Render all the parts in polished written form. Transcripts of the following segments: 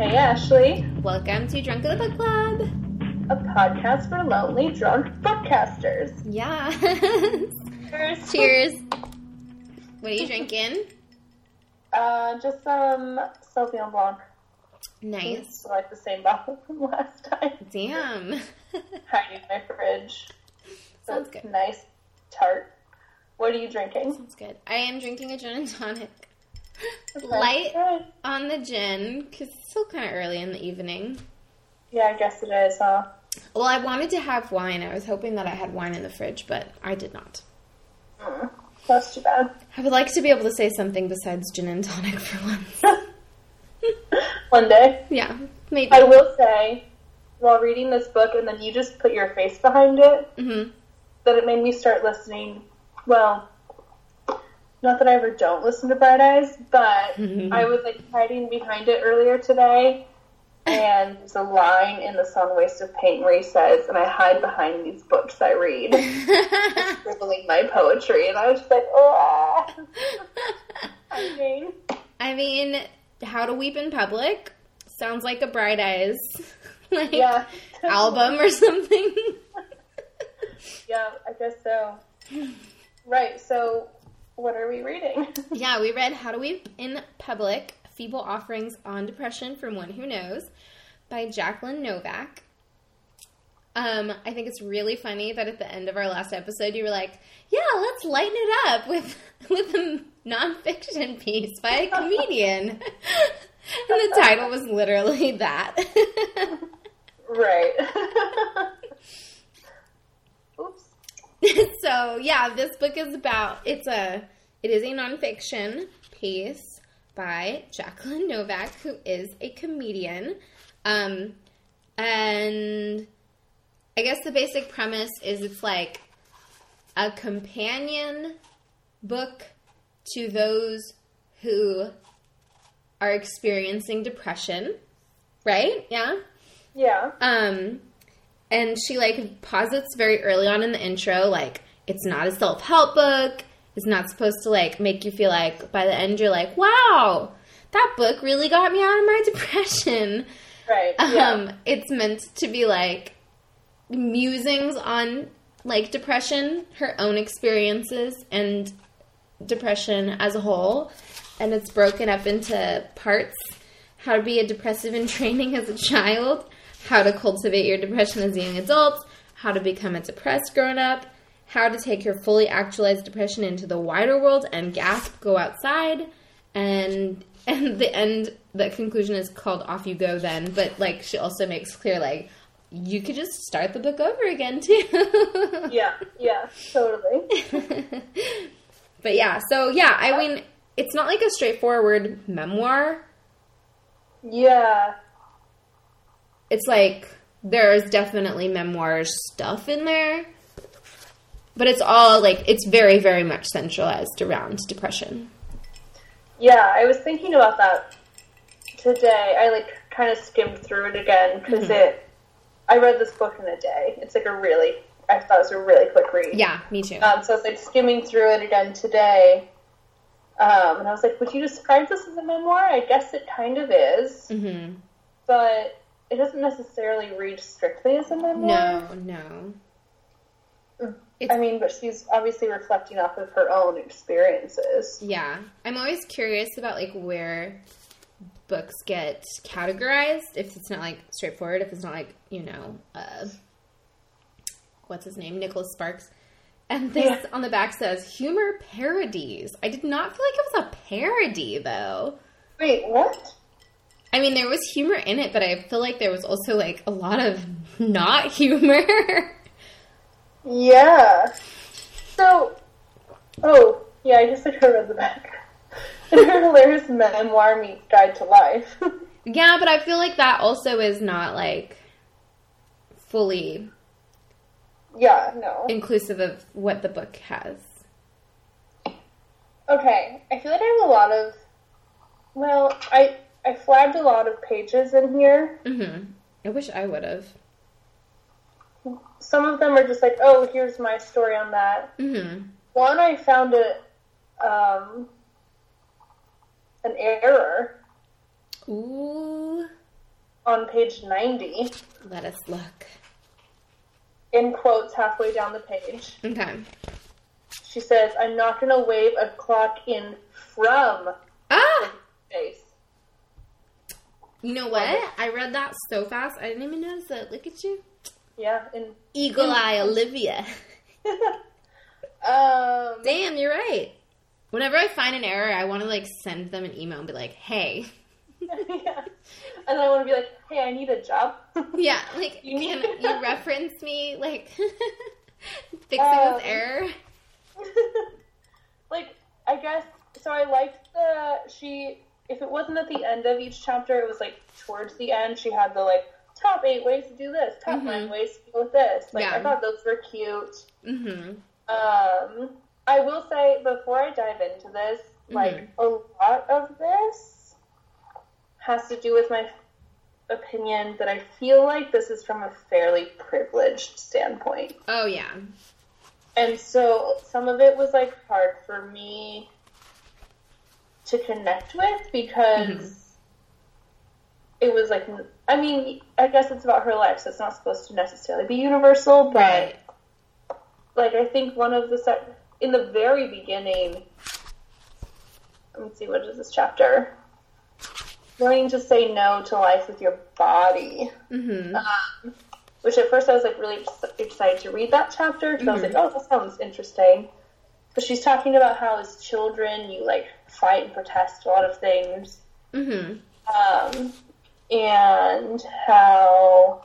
Hey, Ashley. Welcome to Drunk of the Book Club, a podcast for lonely drunk bookcasters. Yeah. Cheers. Cheers. What are you drinking? Just some Sauvignon Blanc. Nice. I like the same bottle from last time. Damn. Hiding in my fridge. So sounds good. Nice tart. What are you drinking? Sounds good. I am drinking a gin and tonic. Light on the gin, because it's still kind of early in the evening. Yeah, I guess it is, huh? Well, I wanted to have wine. I was hoping that I had wine in the fridge, but I did not. That's too bad. I would like to be able to say something besides gin and tonic for once. One day? Yeah, maybe. I will say, while reading this book, and then you just put your face behind it, mm-hmm. that it made me start listening, well... Not that I ever don't listen to Bright Eyes, but mm-hmm. I was, hiding behind it earlier today, and there's a line in the song Waste of Paint where he says, and I hide behind these books I read, scribbling my poetry, and I was just like, oh, I mean, How to Weep in Public sounds like a Bright Eyes, yeah. album or something. Yeah, I guess so. Right, so... What are we reading? Yeah, we read How to Weep in Public, Feeble Offerings on Depression from One Who Knows by Jacqueline Novak. I think it's really funny that at the end of our last episode, you were like, yeah, let's lighten it up with a nonfiction piece by a comedian. And the title was literally that. Right. Oops. So, yeah, this book is about, it is a nonfiction piece by Jacqueline Novak, who is a comedian. And I guess the basic premise is it's like a companion book to those who are experiencing depression, right? Yeah? Yeah. And she, posits very early on in the intro, it's not a self-help book. It's not supposed to, make you feel like by the end you're like, wow, that book really got me out of my depression. Right, yeah. It's meant to be, musings on, depression, her own experiences, and depression as a whole. And it's broken up into parts. How to be a depressive in training as a child. How to cultivate your depression as a young adult, how to become a depressed grown-up, how to take your fully actualized depression into the wider world and gasp, go outside, and the end, the conclusion is called Off You Go Then, but, she also makes clear, you could just start the book over again, too. Yeah, totally. But, I mean, it's not a straightforward memoir. Yeah. It's there's definitely memoir stuff in there, but it's all, it's very, very much centralized around depression. Yeah, I was thinking about that today. I, kind of skimmed through it again, because mm-hmm. I read this book in a day. It's, I thought it was a really quick read. Yeah, me too. So I was, skimming through it again today, and I was like, would you describe this as a memoir? I guess it kind of is, mm-hmm. but... It doesn't necessarily read strictly as a memoir. No. But she's obviously reflecting off of her own experiences. Yeah. I'm always curious about, where books get categorized, if it's not, straightforward, if it's not, what's his name? Nicholas Sparks. And this on the back says, humor parodies. I did not feel like it was a parody, though. Wait, what? I mean, there was humor in it, but I feel like there was also, a lot of not humor. Yeah. So, I just, read the back. It's a hilarious memoir meets Guide to Life. Yeah, but I feel like that also is not, fully... Yeah, no. ...inclusive of what the book has. Okay. I feel like I have a lot of... Well, I flagged a lot of pages in here. Mm-hmm. I wish I would have. Some of them are just here's my story on that. Mm-hmm. One, I found an error. Ooh. on page 90. Let us look. In quotes halfway down the page. Okay. She says, I'm not going to wave a clock in from the face. You know what? I read that so fast. I didn't even notice it. Look at you. Yeah. Eagle Eye Olivia. Damn, you're right. Whenever I find an error, I want to, send them an email and be like, hey. Yeah. And I want to be like, hey, I need a job. Yeah. You reference me, fixing this error? I guess, so I liked if it wasn't at the end of each chapter, it was, towards the end, she had the, top 8 ways to do this, top 9 ways to deal with this. I thought those were cute. Mm-hmm. I will say, before I dive into this, a lot of this has to do with my opinion that I feel like this is from a fairly privileged standpoint. Oh, yeah. And so some of it was, hard for me to connect with because it was, I guess it's about her life, so it's not supposed to necessarily be universal, but, right. I think one of the, in the very beginning, let's see, what is this chapter? Learning to say no to life with your body. Mm-hmm. Which at first I was, really excited to read that chapter, because I was that sounds interesting. But she's talking about how as children you, fight and protest a lot of things. Mm-hmm. And how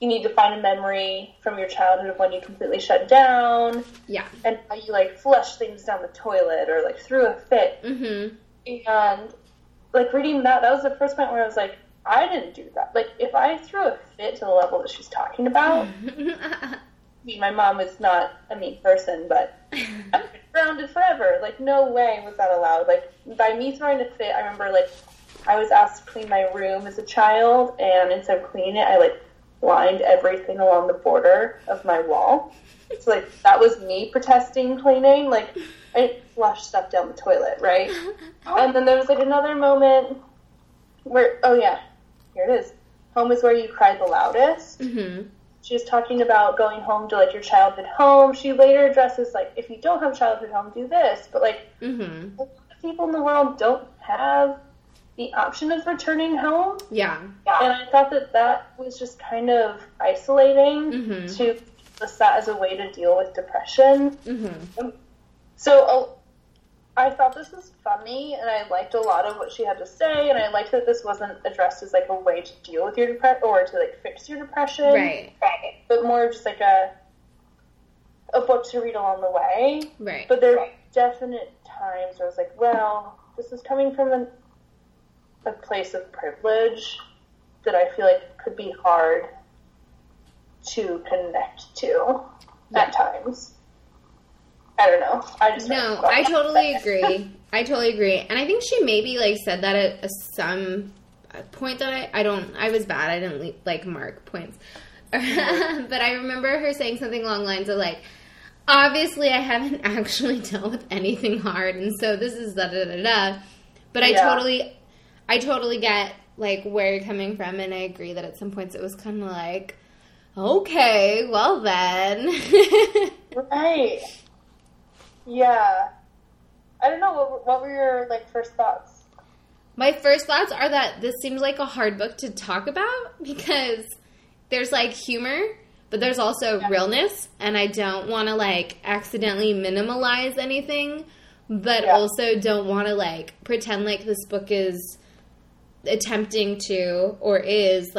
you need to find a memory from your childhood of when you completely shut down. Yeah. And how you, flush things down the toilet or, threw a fit. Mm-hmm. And, reading that was the first point where I was I didn't do that. If I threw a fit to the level that she's talking about, my mom is not a mean person, but I've been grounded forever. No way was that allowed. By me throwing a fit, I remember, I was asked to clean my room as a child, and instead of cleaning it, I, lined everything along the border of my wall. So, that was me protesting cleaning. I didn't flush stuff down the toilet, right? And then there was, another moment where, here it is. Home is where you cry the loudest. Mm-hmm. She was talking about going home to, your childhood home. She later addresses, if you don't have childhood home, do this. But, mm-hmm. a lot of people in the world don't have the option of returning home. Yeah. And I thought that was just kind of isolating to list that as a way to deal with depression. Mm-hmm. So I thought this was funny, and I liked a lot of what she had to say, and I liked that this wasn't addressed as, a way to deal with your depression or to, fix your depression. Right. But more just, a book to read along the way. Right. But there were definite times where I was this is coming from a place of privilege that I feel could be hard to connect to at times. I don't know. I totally agree. I totally agree. And I think she maybe said that at some point that I was bad. I didn't mark points. Mm-hmm. But I remember her saying something along the lines of obviously I haven't actually dealt with anything hard. And so this is da da da da. But I totally get, where you're coming from, and I agree that at some points it was kind of okay, well then. Right. Yeah. I don't know. What were your, first thoughts? My first thoughts are that this seems like a hard book to talk about because there's, humor, but there's also realness, and I don't want to, accidentally minimalize anything, but also don't want to, pretend this book is attempting to or is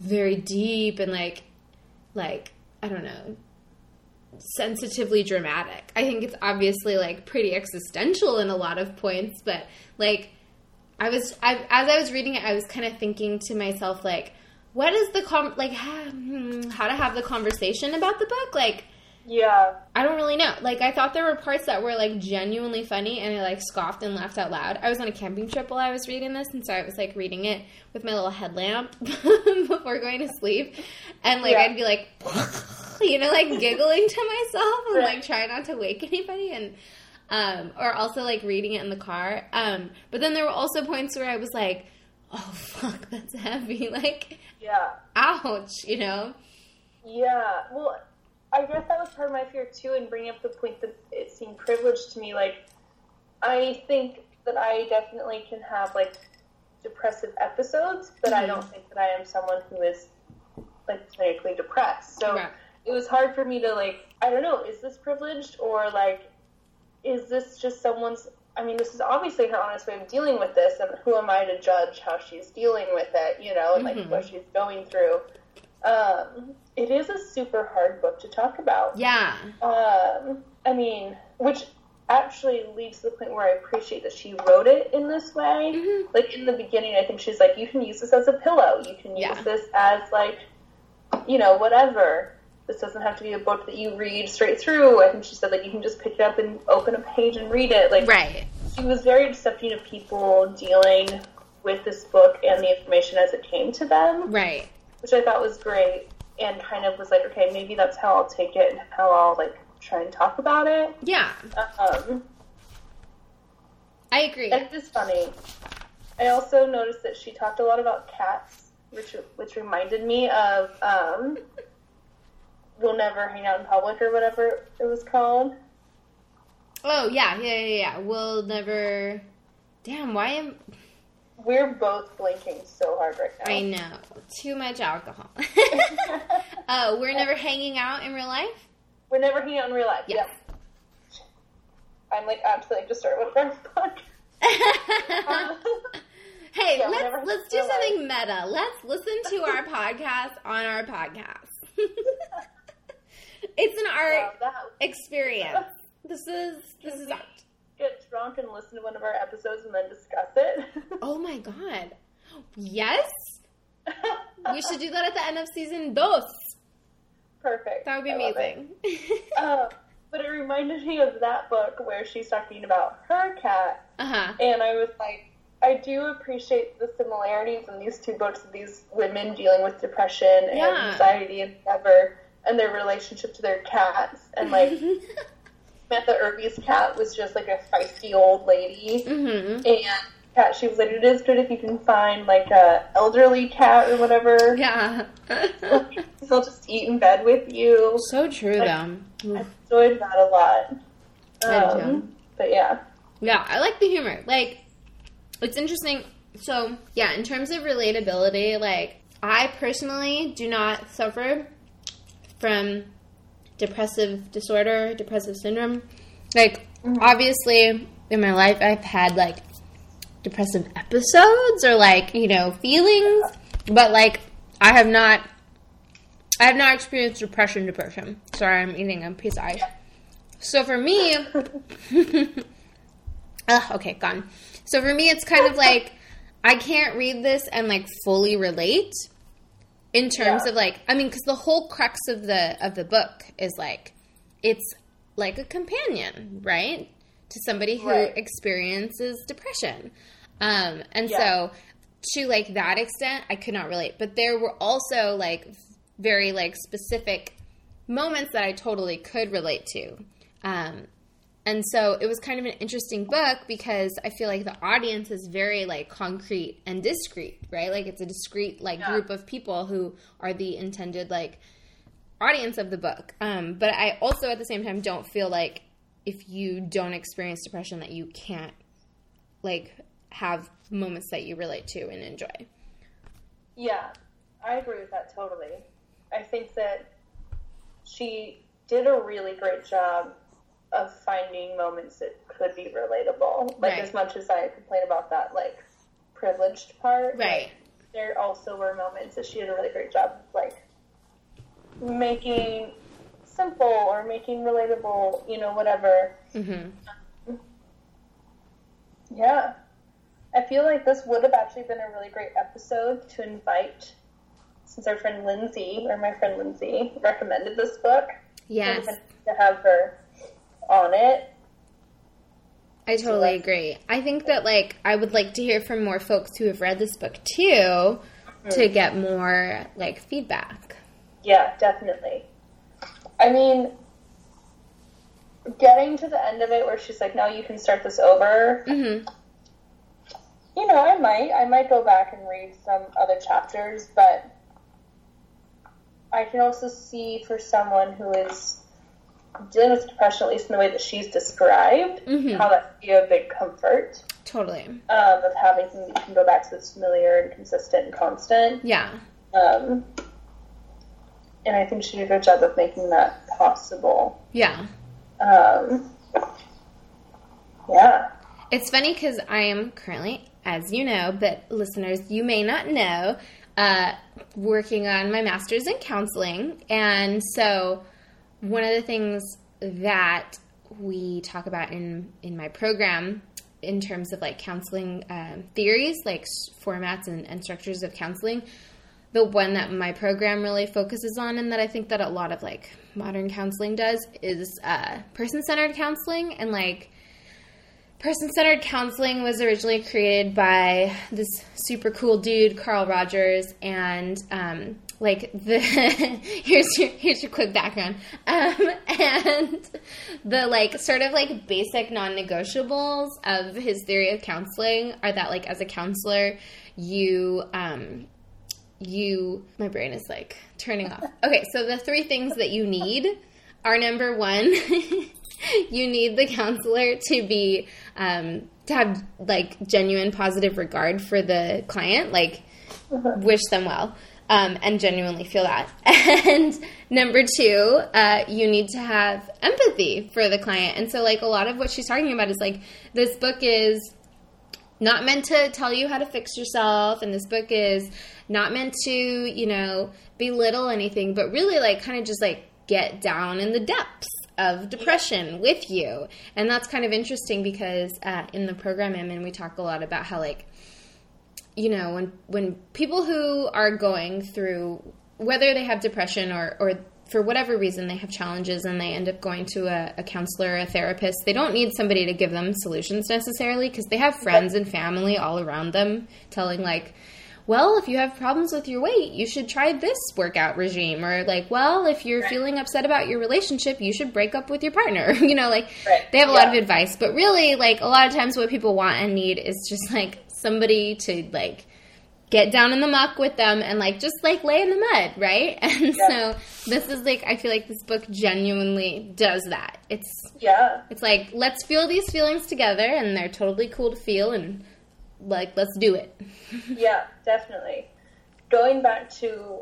very deep and I don't know, sensitively dramatic. I think it's obviously pretty existential in a lot of points, but as I was reading it, I was kind of thinking to myself what is the how to have the conversation about the book? I don't really know. I thought there were parts that were genuinely funny, and I scoffed and laughed out loud. I was on a camping trip while I was reading this, and so I was reading it with my little headlamp before going to sleep, and I'd be giggling to myself and try not to wake anybody, and or also reading it in the car. But then there were also points where I was oh, fuck, that's heavy. Like, yeah. Ouch, you know? Yeah. Well, I guess that was part of my fear, too, in bringing up the point that it seemed privileged to me. Like, I think that I definitely can have, like, depressive episodes, but I don't think that I am someone who is, like, clinically depressed. So it was hard for me to, like, I don't know, is this privileged? Or, like, is this just someone's... I mean, this is obviously her honest way of dealing with this, and who am I to judge how she's dealing with it, you know, and, like, what she's going through. It is a super hard book to talk about. Yeah. I mean, which actually leads to the point where I appreciate that she wrote it in this way. Mm-hmm. Like, in the beginning, I think she's like, you can use this as a pillow. You can use this as, like, you know, whatever. This doesn't have to be a book that you read straight through. I think she said that you can just pick it up and open a page and read it. Like, she was very accepting of people dealing with this book and the information as it came to them. Right. Which I thought was great, and kind of was like, okay, maybe that's how I'll take it and how I'll, like, try and talk about it. Yeah. I agree. And it's funny. I also noticed that she talked a lot about cats, which reminded me of... We'll Never Hang Out in Public, or whatever it was called. Oh, yeah. We'll never... Damn, why am... We're both blinking so hard right now. I know. Too much alcohol. We're never hanging out in real life? We're never hanging out in real life, yeah. I'm, like, absolutely just started with our book. Hey, yeah, let's do something meta. Let's listen to our podcast on our podcast. It's an art experience. This is art. Get drunk and listen to one of our episodes and then discuss it. Oh my god. Yes? We should do that at the end of season 2. Perfect. That would be amazing. But it reminded me of that book where she's talking about her cat. Uh-huh. And I was like, I do appreciate the similarities in these two books of these women dealing with depression and anxiety and whatever, and their relationship to their cats. And, like, Samantha Irby's cat was just, like, a feisty old lady. Mm-hmm. And cat, she was like, it is good if you can find, like, a elderly cat or whatever. Yeah. They'll just eat in bed with you. So true, like, though. I enjoyed that a lot. But, yeah. Yeah, I like the humor. Like, it's interesting. So, yeah, in terms of relatability, like, I personally do not suffer from depressive disorder, depressive syndrome. Like, obviously, in my life, I've had, like, depressive episodes or, like, you know, feelings. But, like, I have not experienced depression. Sorry, I'm eating a piece of ice. So, for me... okay, gone. So, for me, it's kind of like, I can't read this and, like, fully relate in terms of, like, I mean, because the whole crux of the book is, like, it's, like, a companion, right, to somebody who experiences depression. So, to, like, that extent, I could not relate. But there were also, like, very, like, specific moments that I totally could relate to. And so it was kind of an interesting book because I feel like the audience is very, like, concrete and discrete, right? Like, it's a discrete, like, group of people who are the intended, like, audience of the book. But I also at the same time don't feel like if you don't experience depression that you can't, like, have moments that you relate to and enjoy. Yeah, I agree with that totally. I think that she did a really great job of finding moments that could be relatable. Like, as much as I complain about that, like, privileged part, like, there also were moments that she did a really great job of, like, making simple or making relatable, you know, whatever. Mm-hmm. Yeah. I feel like this would have actually been a really great episode to invite, since our friend Lindsay, or my friend Lindsay, recommended this book. Yes. To have her on it. I totally agree. I think that, like, I would like to hear from more folks who have read this book too, to get more, like, feedback. Yeah, definitely. I mean, getting to the end of it where she's like, now you can start this over, you you know, I might go back and read some other chapters, but I can also see for someone who is dealing with depression, at least in the way that she's described, mm-hmm. how that can be a big comfort. Totally. Of having something that you can go back to that's familiar and consistent and constant. Yeah. And I think she did a good job of making that possible. Yeah. Yeah. It's funny because I am currently, as you know, but listeners, you may not know, working on my master's in counseling. And so one of the things that we talk about in my program in terms of, like, counseling theories, like formats and structures of counseling, the one that my program really focuses on and that I think that a lot of, like, modern counseling does is person-centered counseling. And, like, person-centered counseling was originally created by this super cool dude, Carl Rogers, and, like, the here's your quick background, and the, like, sort of, like, basic non-negotiables of his theory of counseling are that, like, as a counselor, you my brain is, like, turning off. Okay, so the three things that you need are, number one, you need the counselor to be, to have, like, genuine positive regard for the client, like, wish them well, and genuinely feel that. And number two, you need to have empathy for the client. And so, like, a lot of what she's talking about is, like, this book is not meant to tell you how to fix yourself, and this book is not meant to, you know, belittle anything, but really, like, kind of just, like, get down in the depths of depression with you. And that's kind of interesting because in the program I'm in, we talk a lot about how, like, you know, when people who are going through, whether they have depression or for whatever reason they have challenges and they end up going to a counselor or a therapist, they don't need somebody to give them solutions necessarily because they have friends and family all around them telling, like, well, if you have problems with your weight, you should try this workout regime. Or, like, well, if you're feeling upset about your relationship, you should break up with your partner. You know, like, they have a lot of advice. But really, like, a lot of times what people want and need is just, like, somebody to, like, get down in the muck with them and, like, just, like, lay in the mud, right? And so this is, like, I feel like this book genuinely does that. It's like, let's feel these feelings together, and they're totally cool to feel, and, like, let's do it. Yeah, definitely. Going back to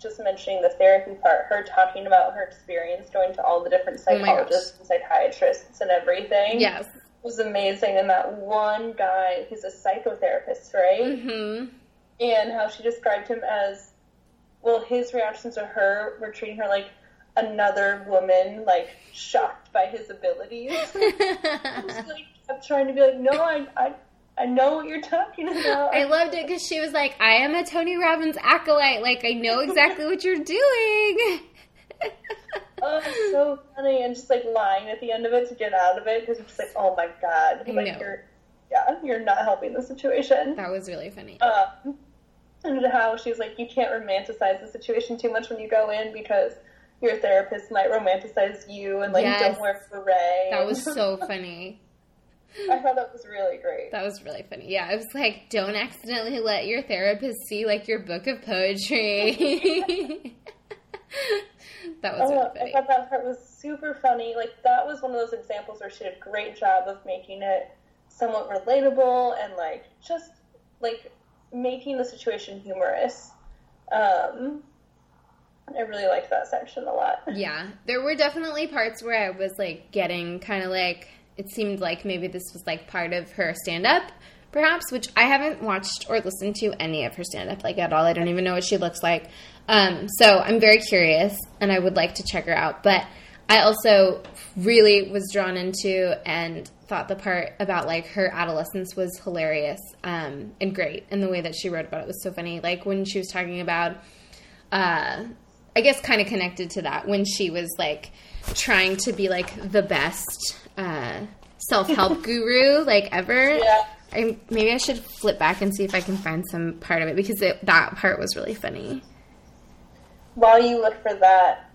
just mentioning the therapy part, her talking about her experience going to all the different psychologists and psychiatrists and everything. Yes. Was amazing. And that one guy, he's a psychotherapist, right? Mm-hmm. And how she described him as, well, his reactions to her were treating her like another woman, like, shocked by his abilities. I was, like, kept trying to be like, no, I know what you're talking about. I loved it because she was like, I am a Tony Robbins acolyte. Like, I know exactly what you're doing. Oh, it's so funny. And just, like, lying at the end of it to get out of it because it's just like, oh, my God. Like, you're not helping the situation. That was really funny. And how she's like, you can't romanticize the situation too much when you go in because your therapist might romanticize you and, like, don't wear beret. That was so funny. I thought that was really great. That was really funny. Yeah, I was like, don't accidentally let your therapist see, like, your book of poetry. That was really funny. I thought that part was super funny. Like, that was one of those examples where she did a great job of making it somewhat relatable and, like, just, like, making the situation humorous. I really liked that section a lot. Yeah. There were definitely parts where I was, like, getting kind of, like, it seemed like maybe this was, like, part of her stand-up, perhaps, which I haven't watched or listened to any of her stand-up, like, at all. I don't even know what she looks like. So I'm very curious, and I would like to check her out. But I also really was drawn into and thought the part about, like, her adolescence was hilarious and great, and the way that she wrote about it was so funny. Like, when she was talking about, I guess kind of connected to that, when she was, like, trying to be, like, the best self-help guru, like, ever. Yeah. Maybe I should flip back and see if I can find some part of it, because that part was really funny. While you look for that,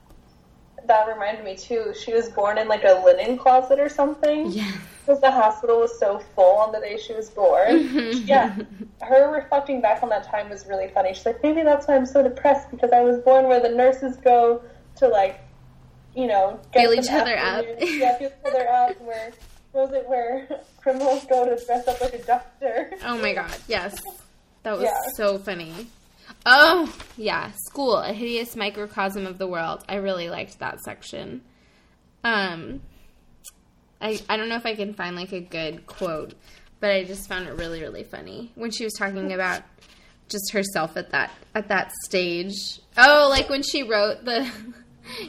that reminded me too. She was born in like a linen closet or something. Yeah. Because the hospital was so full on the day she was born. Yeah. Her reflecting back on that time was really funny. She's like, maybe that's why I'm so depressed, because I was born where the nurses go to, like, you know, get feel each other up. Yeah, feel each other up. Where was it where criminals go to dress up like a doctor? Oh my god, yes. That was so funny. Oh, yeah. School, a hideous microcosm of the world. I really liked that section. I don't know if I can find, like, a good quote, but I just found it really, really funny when she was talking about just herself at that stage. Oh, like when she wrote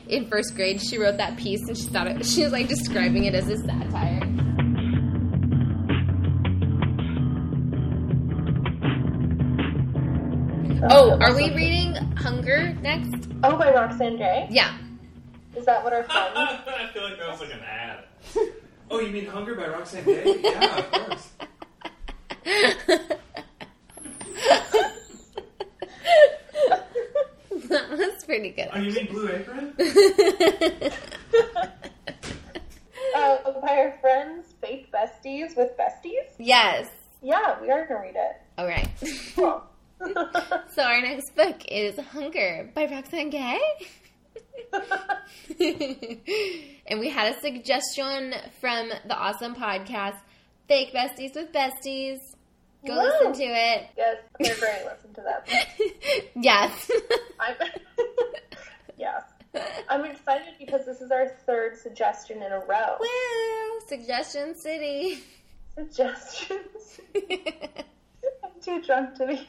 in first grade, she wrote that piece and she was, like, describing it as a satire. Oh, are we reading Hunger next? Oh, by Roxane Gay? Yeah. Is that what our friend... I feel like that was like an ad. Oh, you mean Hunger by Roxane Gay? Yeah, of course. That was pretty good. Oh, you mean Blue Apron? By our friends, Fake Besties with Besties? Yes. Yeah, we are going to read it. All right. Cool. So our next book is Hunger by Roxane Gay. And we had a suggestion from the awesome podcast, Fake Besties with Besties. Go listen to it. Yes, they're great. Listen to that. Yes. Yes. I'm excited because this is our third suggestion in a row. Woo! Suggestion City. Suggestions. I'm too drunk to be...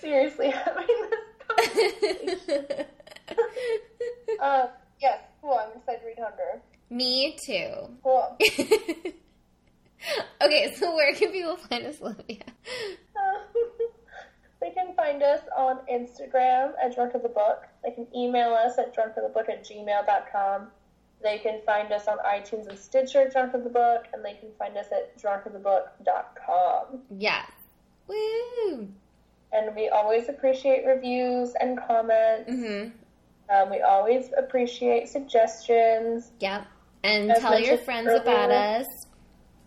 seriously having this conversation. Yes, cool. I'm excited to read Hunger. Me too. Cool. Okay, so where can people find us, Olivia? They can find us on Instagram at Drunk of the Book. They can email us at drunkofthebook@gmail.com. They can find us on iTunes and Stitcher, Drunk of the Book, and they can find us at drunkofthebook.com. Yes. Woo! And we always appreciate reviews and comments. Mm-hmm. We always appreciate suggestions. Yep. And tell your friends about us.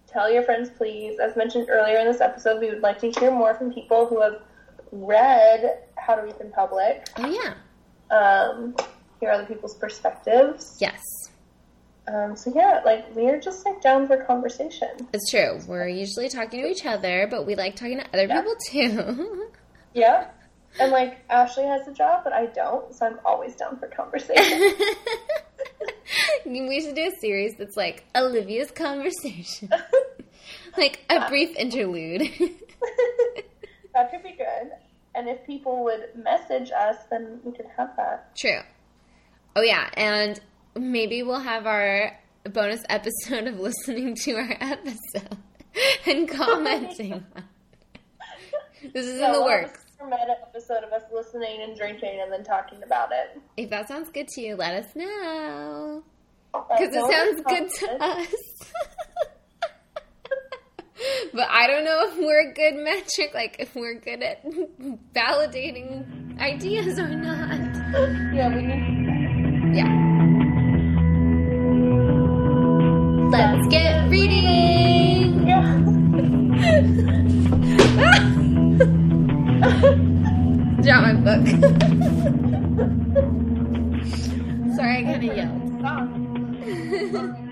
Tell your friends, please. As mentioned earlier in this episode, we would like to hear more from people who have read How to Weep in Public. Oh, yeah. Hear other people's perspectives. Yes. So, yeah, like, we're just, like, down for conversation. It's true. We're usually talking to each other, but we like talking to other people, too. Yeah. And, like, Ashley has a job, but I don't, so I'm always down for conversation. We should do a series that's, like, Olivia's Conversation. Like, a brief interlude. That could be good. And if people would message us, then we could have that. True. Oh, yeah, and... maybe we'll have our bonus episode of listening to our episode and commenting on it. This is in the works. A meta episode of us listening and drinking and then talking about it. If that sounds good to you, let us know. Because it sounds good to us. But I don't know if we're a good metric, like if we're good at validating ideas or not. Yeah, we need to. Yeah. Let's get reading! Yeah. Drop my book. Sorry, I kind of yelled.